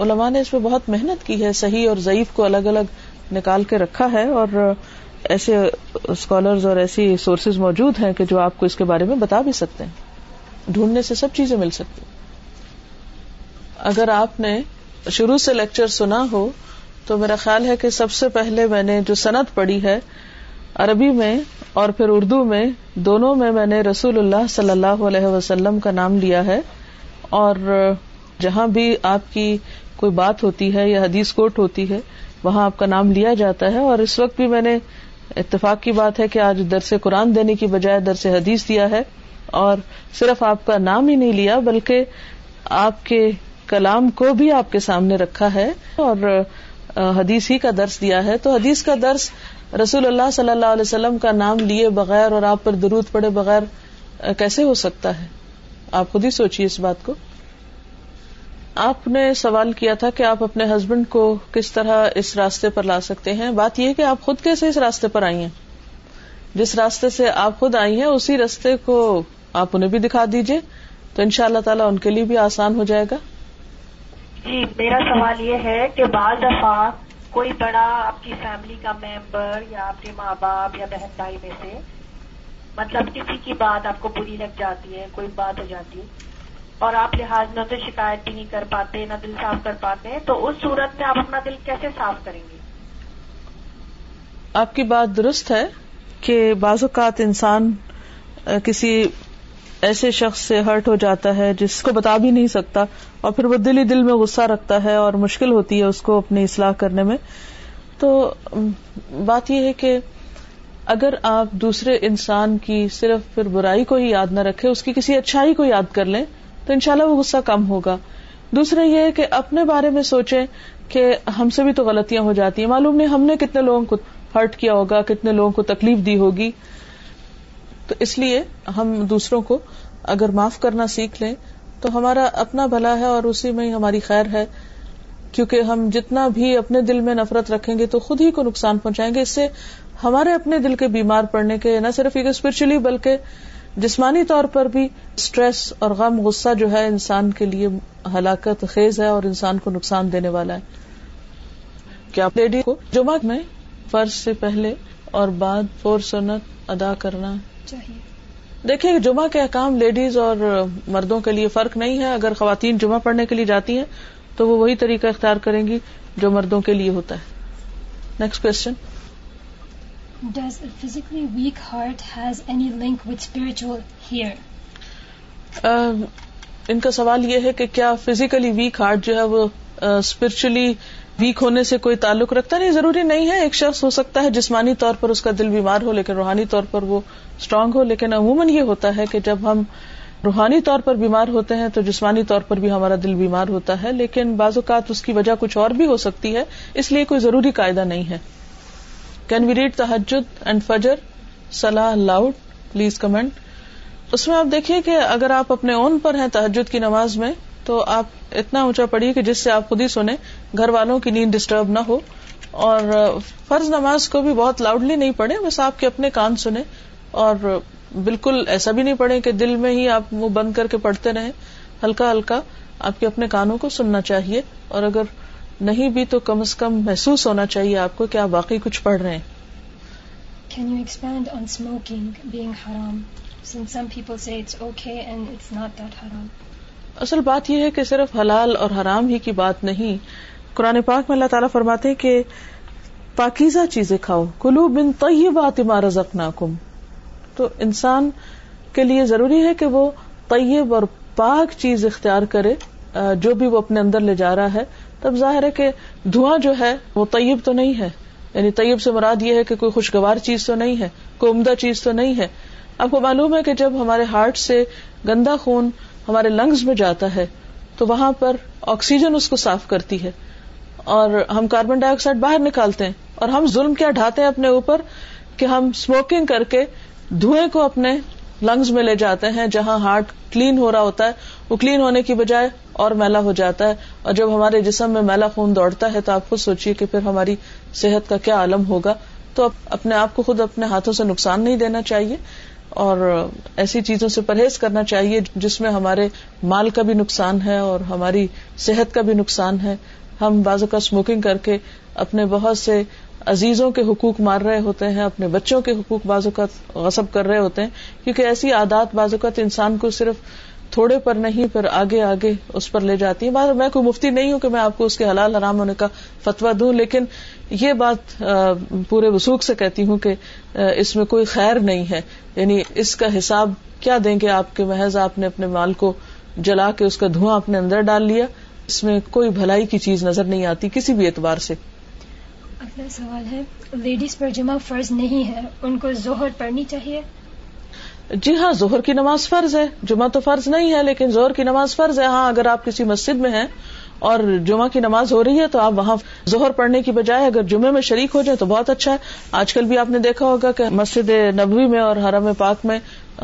علماء نے اس پہ بہت محنت کی ہے, صحیح اور ضعیف کو الگ الگ نکال کے رکھا ہے, اور ایسے اسکالرز اور ایسی سورسز موجود ہیں کہ جو آپ کو اس کے بارے میں بتا بھی سکتے ہیں. ڈھونڈنے سے سب چیزیں مل سکتی. اگر آپ نے شروع سے لیکچر سنا ہو تو میرا خیال ہے کہ سب سے پہلے میں نے جو سند پڑھی ہے عربی میں اور پھر اردو میں, دونوں میں میں نے رسول اللہ صلی اللہ علیہ وسلم کا نام لیا ہے. اور جہاں بھی آپ کی کوئی بات ہوتی ہے یا حدیث کوٹ ہوتی ہے وہاں آپ کا نام لیا جاتا ہے. اور اس وقت بھی میں نے, اتفاق کی بات ہے کہ آج درس قرآن دینے کی بجائے درس حدیث دیا ہے, اور صرف آپ کا نام ہی نہیں لیا بلکہ آپ کے کلام کو بھی آپ کے سامنے رکھا ہے, اور حدیث ہی کا درس دیا ہے. تو حدیث کا درس رسول اللہ صلی اللہ علیہ وسلم کا نام لیے بغیر اور آپ پر درود پڑے بغیر کیسے ہو سکتا ہے؟ آپ خود ہی سوچیے اس بات کو. آپ نے سوال کیا تھا کہ آپ اپنے ہسبینڈ کو کس طرح اس راستے پر لا سکتے ہیں. بات یہ کہ آپ خود کیسے اس راستے پر آئی ہیں؟ جس راستے سے آپ خود آئی ہیں اسی راستے کو آپ انہیں بھی دکھا دیجئے, تو انشاءاللہ تعالیٰ ان کے لیے بھی آسان ہو جائے گا. جی میرا سوال یہ ہے کہ بعض دفعہ کوئی بڑا آپ کی فیملی کا ممبر یا آپ کے ماں باپ یا بہن بھائی میں سے, مطلب کسی کی بات آپ کو بری لگ جاتی ہے, کوئی بات ہو جاتی ہے, اور آپ لحاظ میں تو شکایت بھی نہیں کر پاتے نہ دل صاف کر پاتے ہیں, تو اس صورت میں آپ اپنا دل کیسے صاف کریں گے؟ آپ کی بات درست ہے کہ بعض اوقات انسان کسی ایسے شخص سے ہرٹ ہو جاتا ہے جس کو بتا بھی نہیں سکتا، اور پھر وہ دل ہی دل میں غصہ رکھتا ہے اور مشکل ہوتی ہے اس کو اپنی اصلاح کرنے میں. تو بات یہ ہے کہ اگر آپ دوسرے انسان کی صرف پھر برائی کو ہی یاد نہ رکھے، اس کی کسی اچھائی کو یاد کر لیں تو انشاءاللہ وہ غصہ کم ہوگا. دوسرا یہ ہے کہ اپنے بارے میں سوچیں کہ ہم سے بھی تو غلطیاں ہو جاتی ہیں، معلوم نہیں ہم نے کتنے لوگوں کو ہرٹ کیا ہوگا، کتنے لوگوں کو تکلیف دی ہوگی. تو اس لیے ہم دوسروں کو اگر معاف کرنا سیکھ لیں تو ہمارا اپنا بھلا ہے اور اسی میں ہماری خیر ہے، کیونکہ ہم جتنا بھی اپنے دل میں نفرت رکھیں گے تو خود ہی کو نقصان پہنچائیں گے. اس سے ہمارے اپنے دل کے بیمار پڑنے کے نہ صرف ایک اسپرچولی بلکہ جسمانی طور پر بھی سٹریس اور غم غصہ جو ہے انسان کے لیے ہلاکت خیز ہے اور انسان کو نقصان دینے والا ہے. کیا لیڈی کو جمعہ میں فرض سے پہلے اور بعد فور سنت ادا کرنا چاہیے؟ دیکھیں جمعہ کے احکام لیڈیز اور مردوں کے لیے فرق نہیں ہے. اگر خواتین جمعہ پڑھنے کے لیے جاتی ہیں تو وہ وہی طریقہ اختیار کریں گی جو مردوں کے لیے ہوتا ہے. Next question. Does a physically weak heart has any link with spiritual here? Uh, ان کا سوال یہ ہے کہ کیا فزیکلی ویک ہارٹ جو ہے وہ اسپرچولی ویک ہونے سے کوئی تعلق رکھتا نہیں. ضروری نہیں ہے، ایک شخص ہو سکتا ہے جسمانی طور پر اس کا دل بیمار ہو لیکن روحانی طور پر وہ اسٹرانگ ہو، لیکن عموماً یہ ہوتا ہے کہ جب ہم روحانی طور پر بیمار ہوتے ہیں تو جسمانی طور پر بھی ہمارا دل بیمار ہوتا ہے، لیکن بعض اوقات اس کی وجہ کچھ اور بھی ہو سکتی ہے، اس لیے کوئی ضروری قاعدہ نہیں ہے. Can we read tahajjud and fajr salah loud? Please comment. اس میں آپ دیکھیے کہ اگر آپ اپنے اون پر ہیں تہجد کی نماز میں تو آپ اتنا اونچا پڑھیے کہ جس سے آپ خود ہی سنیں، گھر والوں کی نیند ڈسٹرب نہ ہو. اور فرض نماز کو بھی بہت لاؤڈلی نہیں پڑھیں، بس آپ کے اپنے کان سنیں، اور بالکل ایسا بھی نہیں پڑھیں کہ دل میں ہی آپ منہ بند کر کے پڑھتے رہیں. ہلکا ہلکا آپ کے اپنے کانوں کو سننا چاہیے، اور اگر نہیں بھی تو کم از کم محسوس ہونا چاہیے آپ کو کہ آپ واقعی کچھ پڑھ رہے ہیں. Can you expand on smoking being haram, since some people say it's okay and it's not that haram? اصل بات یہ ہے کہ صرف حلال اور حرام ہی کی بات نہیں. قرآن پاک میں اللہ تعالیٰ فرماتے ہیں کہ پاکیزہ چیزیں کھاؤ، کلو من طیبات ما رزقناکم. تو انسان کے لیے ضروری ہے کہ وہ طیب اور پاک چیز اختیار کرے جو بھی وہ اپنے اندر لے جا رہا ہے. تب ظاہر ہے کہ دھواں جو ہے وہ طیب تو نہیں ہے، یعنی طیب سے مراد یہ ہے کہ کوئی خوشگوار چیز تو نہیں ہے، کوئی عمدہ چیز تو نہیں ہے. آپ کو معلوم ہے کہ جب ہمارے ہارٹ سے گندا خون ہمارے لنگز میں جاتا ہے تو وہاں پر آکسیجن اس کو صاف کرتی ہے، اور ہم کاربن ڈائی آکسائڈ باہر نکالتے ہیں، اور ہم ظلم کیا ڈھاتے ہیں اپنے اوپر کہ ہم سموکنگ کر کے دھوئیں کو اپنے لنگز میں لے جاتے ہیں. جہاں ہارٹ کلین ہو رہا ہوتا ہے وہ کلین ہونے کی بجائے اور میلا ہو جاتا ہے، اور جب ہمارے جسم میں میلا خون دوڑتا ہے تو آپ خود سوچیے کہ پھر ہماری صحت کا کیا عالم ہوگا. تو اپنے آپ کو خود اپنے ہاتھوں سے نقصان نہیں دینا چاہیے، اور ایسی چیزوں سے پرہیز کرنا چاہیے جس میں ہمارے مال کا بھی نقصان ہے اور ہماری صحت کا بھی نقصان ہے. ہم بعض اوقات اسموکنگ کر کے اپنے بہت سے عزیزوں کے حقوق مار رہے ہوتے ہیں، اپنے بچوں کے حقوق بعض اوقات غصب کر رہے ہوتے ہیں، کیونکہ ایسی عادات بعض اوقات انسان کو صرف تھوڑے پر نہیں پھر آگے آگے اس پر لے جاتی ہیں. میں کوئی مفتی نہیں ہوں کہ میں آپ کو اس کے حلال حرام ہونے کا فتویٰ دوں، لیکن یہ بات پورے وثوق سے کہتی ہوں کہ اس میں کوئی خیر نہیں ہے. یعنی اس کا حساب کیا دیں گے آپ کے، محض آپ نے اپنے مال کو جلا کے اس کا دھواں اپنے اندر ڈال لیا، اس میں کوئی بھلائی کی چیز نظر نہیں آتی کسی بھی اعتبار سے. اگلا سوال ہے، لیڈیز پر جمعہ فرض نہیں ہے، ان کو ظہر پڑھنی چاہیے؟ جی ہاں، ظہر کی نماز فرض ہے، جمعہ تو فرض نہیں ہے لیکن ظہر کی نماز فرض ہے. ہاں اگر آپ کسی مسجد میں ہیں اور جمعہ کی نماز ہو رہی ہے تو آپ وہاں ظہر پڑھنے کی بجائے اگر جمعے میں شریک ہو جائیں تو بہت اچھا ہے. آج کل بھی آپ نے دیکھا ہوگا کہ مسجد نبوی میں اور حرم پاک میں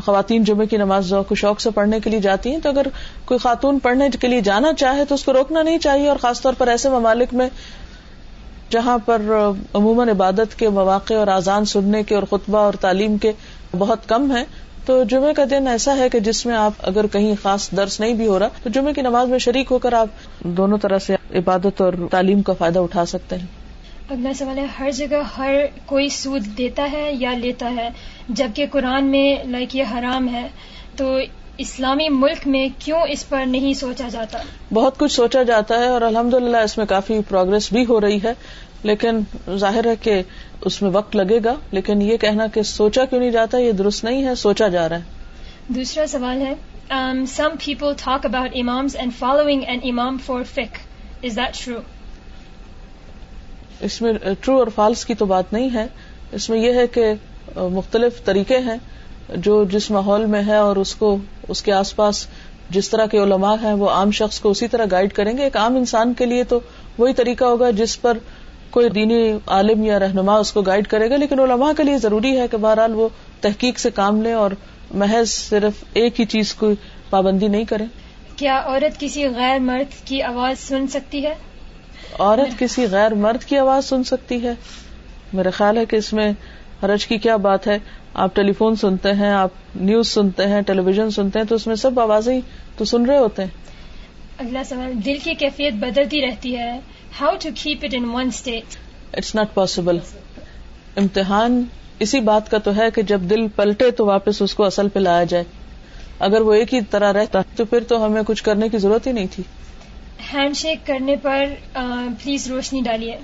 خواتین جمعے کی نماز ذوق و شوق سے پڑھنے کے لیے جاتی ہیں. تو اگر کوئی خاتون پڑھنے کے لیے جانا چاہے تو اس کو روکنا نہیں چاہیے، اور خاص طور پر ایسے ممالک میں جہاں پر عموماً عبادت کے مواقع اور اذان سننے کے اور خطبہ اور تعلیم کے بہت کم ہیں. تو جمعہ کا دن ایسا ہے کہ جس میں آپ اگر کہیں خاص درس نہیں بھی ہو رہا تو جمعہ کی نماز میں شریک ہو کر آپ دونوں طرح سے عبادت اور تعلیم کا فائدہ اٹھا سکتے ہیں. اگلا سوال ہے، ہر جگہ ہر کوئی سود دیتا ہے یا لیتا ہے، جبکہ قرآن میں لائک یہ حرام ہے، تو اسلامی ملک میں کیوں اس پر نہیں سوچا جاتا؟ بہت کچھ سوچا جاتا ہے اور الحمدللہ اس میں کافی پروگرس بھی ہو رہی ہے، لیکن ظاہر ہے کہ اس میں وقت لگے گا. لیکن یہ کہنا کہ سوچا کیوں نہیں جاتا یہ درست نہیں ہے، سوچا جا رہا ہے. دوسرا سوال ہے some people talk about imams and following an امام فار فک از دیٹ ٹرو؟ اس میں ٹرو اور فالس کی تو بات نہیں ہے. اس میں یہ ہے کہ مختلف طریقے ہیں جو جس ماحول میں ہے اور اس کو اس کے آس پاس جس طرح کے علماء ہیں وہ عام شخص کو اسی طرح گائیڈ کریں گے. ایک عام انسان کے لیے تو وہی طریقہ ہوگا جس پر کوئی دینی عالم یا رہنما اس کو گائیڈ کرے گا, لیکن علماء کے لیے ضروری ہے کہ بہرحال وہ تحقیق سے کام لیں اور محض صرف ایک ہی چیز کو پابندی نہیں کریں. کیا عورت کسی غیر مرد کی آواز سن سکتی ہے؟ عورت کسی غیر مرد کی آواز سن سکتی ہے؟ میرا خیال ہے کہ اس میں حرج کی کیا بات ہے. آپ ٹیلی فون سنتے ہیں, آپ نیوز سنتے ہیں, ٹیلی ویژن سنتے ہیں, تو اس میں سب آوازیں تو سن رہے ہوتے ہیں. اگلا سوال, دل کی کیفیت بدلتی رہتی ہے, how to keep it in one state? It's not possible. امتحان اسی بات کا تو ہے کہ جب دل پلٹے تو واپس اس کو اصل پہ لایا جائے. اگر وہ ایک ہی طرح رہتا تو پھر تو ہمیں کچھ کرنے کی ضرورت ہی نہیں تھی. ہینڈ شیک کرنے پر پلیز روشنی ڈالیے.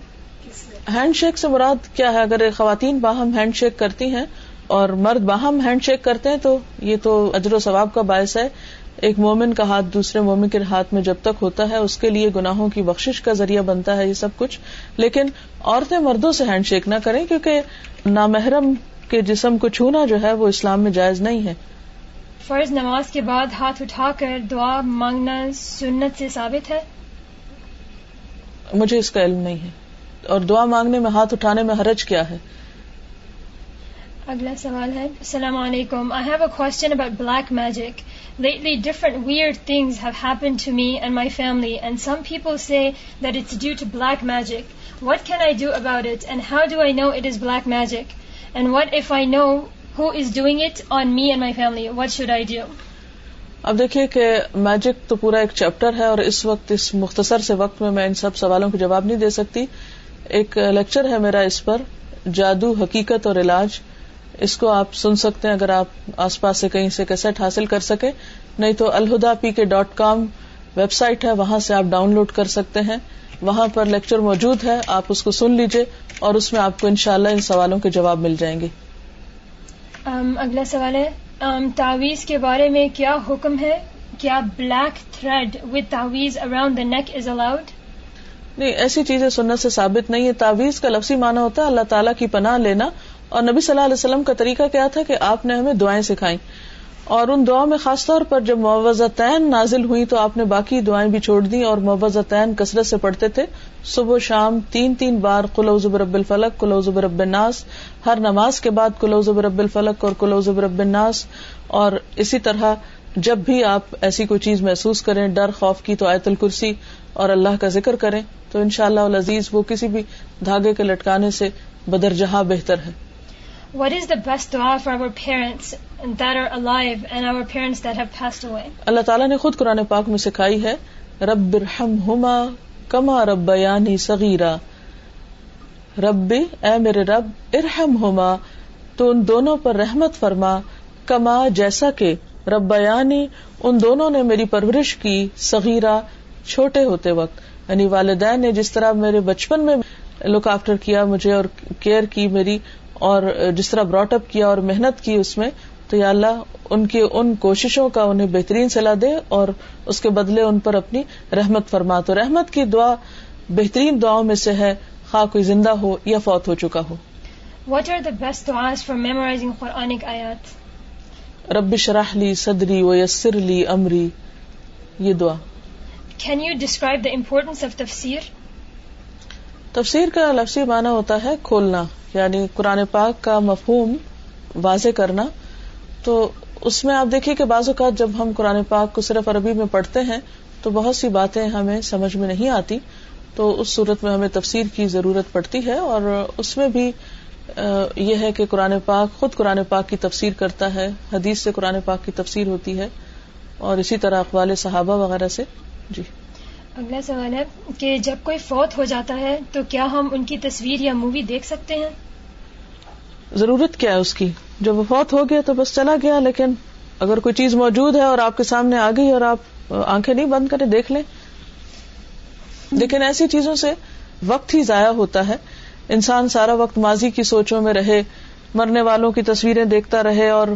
ہینڈ شیک سے مراد کیا ہے؟ اگر خواتین باہم ہینڈ شیک کرتی ہیں اور مرد باہم ہینڈ شیک کرتے ہیں تو یہ تو اجر و ثواب کا باعث ہے. ایک مومن کا ہاتھ دوسرے مومن کے ہاتھ میں جب تک ہوتا ہے اس کے لیے گناہوں کی بخشش کا ذریعہ بنتا ہے یہ سب کچھ. لیکن عورتیں مردوں سے ہینڈ شیک نہ کریں کیونکہ نامحرم کے جسم کو چھونا جو ہے وہ اسلام میں جائز نہیں ہے. فرض نماز کے بعد ہاتھ اٹھا کر دعا مانگنا سنت سے ثابت ہے؟ مجھے اس کا علم نہیں ہے. اور دعا مانگنے میں ہاتھ اٹھانے میں حرج کیا ہے؟ اگلا سوال ہے, السلام علیکم, I have a question about black magic. Lately different weird things have happened to me and my family and some people say that it's due to black magic. What can I do about it and how do I know it is black magic? And what if I know who is doing it on me and my family? What should I do? اب دیکھیے کہ magic تو پورا ایک chapter ہے اور اس وقت اس مختصر سے وقت میں میں ان سب سوالوں کو جواب نہیں دے سکتی. ایک لیکچر ہے میرا اس پر, جادو حقیقت اور علاج, اس کو آپ سن سکتے ہیں اگر آپ آس پاس سے کہیں سے کیسٹ حاصل کر سکیں, نہیں تو الہدا پی کے ڈاٹ کام ویب سائٹ ہے وہاں سے آپ ڈاؤن لوڈ کر سکتے ہیں. وہاں پر لیکچر موجود ہے, آپ اس کو سن لیجئے اور اس میں آپ کو انشاءاللہ ان سوالوں کے جواب مل جائیں گے. um, اگلا سوال ہے um, تعویذ کے بارے میں کیا حکم ہے؟ کیا بلیک تھریڈ وتھ تعویذ around the neck is allowed? نہیں, ایسی چیزیں سنت سے ثابت نہیں ہے. تعویذ کا لفظی معنی ہوتا ہے اللہ تعالیٰ کی پناہ لینا, اور نبی صلی اللہ علیہ وسلم کا طریقہ کیا تھا کہ آپ نے ہمیں دعائیں سکھائیں, اور ان دعاؤں میں خاص طور پر جب معوذتین نازل ہوئی تو آپ نے باقی دعائیں بھی چھوڑ دیں اور معوذتین کثرت سے پڑھتے تھے صبح و شام تین تین بار. قل اعوذ برب الفلق, قل اعوذ برب الناس, ہر نماز کے بعد قل اعوذ برب الفلق اور قل اعوذ برب الناس. اور اسی طرح جب بھی آپ ایسی کوئی چیز محسوس کریں ڈر خوف کی تو آیت الکرسی اور اللہ کا ذکر کریں تو انشاءاللہ العزیز وہ کسی بھی دھاگے کے لٹکانے سے بدرجہ بہتر ہے. What is the best dua for our parents that are alive and our parents that have passed away? اللہ تعالیٰ نے خود قرآن پاک میں سکھائی ہے, رب ارحمہما کما ربیانی صغیرا, رب اے میرے رب, ارحمہما تو ان دونوں پر رحمت فرما, کما جیسا کہ, ربیانی ان دونوں نے میری پرورش کی, صغیرہ چھوٹے ہوتے وقت, یعنی والدین نے جس طرح میرے بچپن میں لک آفٹر کیا مجھے اور کیئر کی میری اور جس طرح براٹ اپ کیا اور محنت کی اس میں, تو یا اللہ ان کی ان کوششوں کا انہیں بہترین صلاح دے اور اس کے بدلے ان پر اپنی رحمت فرما. تو رحمت کی دعا بہترین دعاؤں میں سے ہے, خواہ کوئی زندہ ہو یا فوت ہو چکا ہو. What are the best duas for memorizing Quranic ayat? رب شرح لی صدری ویسر لی امری, یہ دعا. Can you describe the importance of tafsir? تفسیر کا لفظی معنی ہوتا ہے کھولنا, یعنی قرآن پاک کا مفہوم واضح کرنا. تو اس میں آپ دیکھیے کہ بعض اوقات جب ہم قرآن پاک کو صرف عربی میں پڑھتے ہیں تو بہت سی باتیں ہمیں سمجھ میں نہیں آتی, تو اس صورت میں ہمیں تفسیر کی ضرورت پڑتی ہے. اور اس میں بھی یہ ہے کہ قرآن پاک خود قرآن پاک کی تفسیر کرتا ہے, حدیث سے قرآن پاک کی تفسیر ہوتی ہے, اور اسی طرح اقوال صحابہ وغیرہ سے. جی, اگلا سوال ہے کہ جب کوئی فوت ہو جاتا ہے تو کیا ہم ان کی تصویر یا مووی دیکھ سکتے ہیں؟ ضرورت کیا ہے اس کی؟ جب وہ فوت ہو گیا تو بس چلا گیا, لیکن اگر کوئی چیز موجود ہے اور آپ کے سامنے آ گئی اور آپ آنکھیں نہیں بند کریں دیکھ لیں. لیکن ایسی چیزوں سے وقت ہی ضائع ہوتا ہے, انسان سارا وقت ماضی کی سوچوں میں رہے, مرنے والوں کی تصویریں دیکھتا رہے اور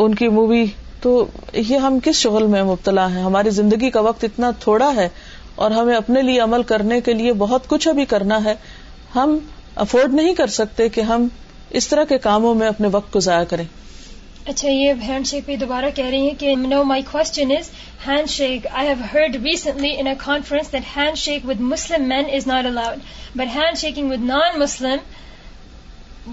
ان کی مووی تو یہ ہم کس شغل میں مبتلا ہیں؟ ہماری زندگی کا وقت اتنا تھوڑا ہے اور ہمیں اپنے لیے عمل کرنے کے لیے بہت کچھ ابھی کرنا ہے. ہم افورڈ نہیں کر سکتے کہ ہم اس طرح کے کاموں میں اپنے وقت کو ضائع کریں. اچھا یہ ہینڈ شیک پہ دوبارہ کہہ رہی ہیں کہ no my question is handshake. I have heard recently in a conference that handshake with Muslim main is not allowed but handshaking with non Muslim.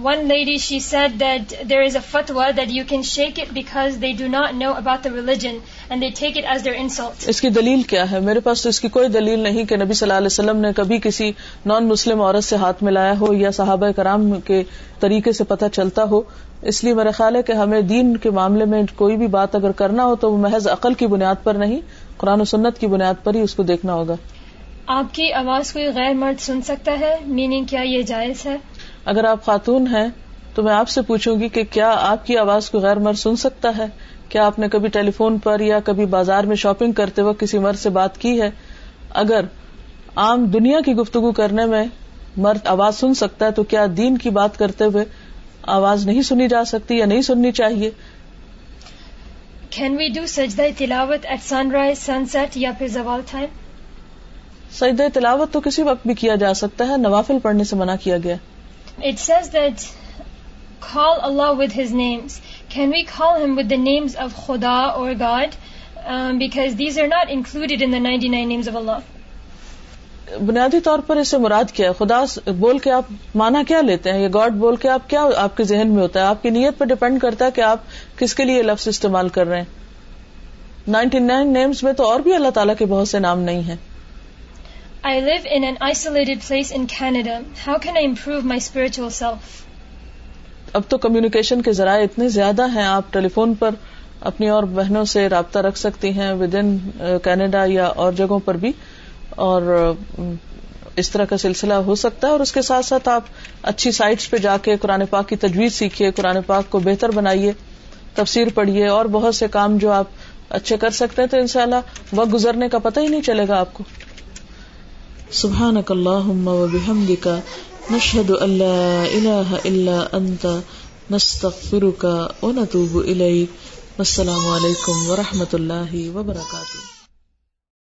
One lady she said that there is a فتوا that you can shake it because they do not know about the religion and they take it as their insult. اس کی دلیل کیا ہے؟ میرے پاس تو اس کی کوئی دلیل نہیں کہ نبی صلی اللہ علیہ وسلم نے کبھی کسی نان مسلم عورت سے ہاتھ ملایا ہو یا صحابہ کرام کے طریقے سے پتہ چلتا ہو. اس لیے میرا خیال ہے کہ ہمیں دین کے معاملے میں کوئی بھی بات اگر کرنا ہو تو وہ محض عقل کی بنیاد پر نہیں، قرآن و سنت کی بنیاد پر ہی اس کو دیکھنا ہوگا. آپ کی آواز کوئی غیر مرد سن سکتا ہے، میننگ کیا یہ جائز ہے؟ اگر آپ خاتون ہیں تو میں آپ سے پوچھوں گی کہ کیا آپ کی آواز کو غیر مرد سن سکتا ہے؟ کیا آپ نے کبھی ٹیلی فون پر یا کبھی بازار میں شاپنگ کرتے وقت کسی مرد سے بات کی ہے؟ اگر عام دنیا کی گفتگو کرنے میں مرد آواز سن سکتا ہے تو کیا دین کی بات کرتے ہوئے آواز نہیں سنی جا سکتی یا نہیں سننی چاہیے؟ Can we do سجدہ تلاوت at sunrise, sunset یا پھر زوال time? سجدہ تلاوت تو کسی وقت بھی کیا جا سکتا ہے، نوافل پڑھنے سے منع کیا گیا. It says that call Allah with his names. Can we call him with the names of Khuda or God? Um, because these are not included in the ninety-nine names of Allah. بنیادی طور پر اس سے مراد کیا ہے؟ خدا بول کے آپ مانا کیا لیتے ہیں یا گاڈ بول کے آپ کیا آپ کے ذہن میں ہوتا ہے؟ آپ کی نیت پر ڈیپینڈ کرتا ہے کہ آپ کس کے لیے لفظ استعمال کر رہے ہیں. ننانوے نیمز میں تو اور بھی اللہ تعالیٰ کے بہت سے نام نہیں ہیں. I live in an isolated place in Canada. How can I improve my spiritual self? اب تو کمیونیکیشن کے ذرائع اتنے زیادہ ہیں، آپ ٹیلی فون پر اپنی اور بہنوں سے رابطہ رکھ سکتی ہیں ود ان کینیڈا یا اور جگہوں پر بھی، اور اس طرح کا سلسلہ ہو سکتا ہے. اور اس کے ساتھ ساتھ آپ اچھی سائٹس پہ جا کے قرآن پاک کی تجوید سیکھیے، قرآن پاک کو بہتر بنائیے، تفسیر پڑھیے اور بہت سے کام جو آپ اچھے کر سکتے ہیں، تو انشاءاللہ وقت گزرنے کا پتہ ہی نہیں چلے گا آپ کو. سبحانک اللہم و بحمدک نشہد ان لا الہ الا انت نستغفرک و نتوب الیک. السلام علیکم و رحمۃ اللہ وبرکاتہ.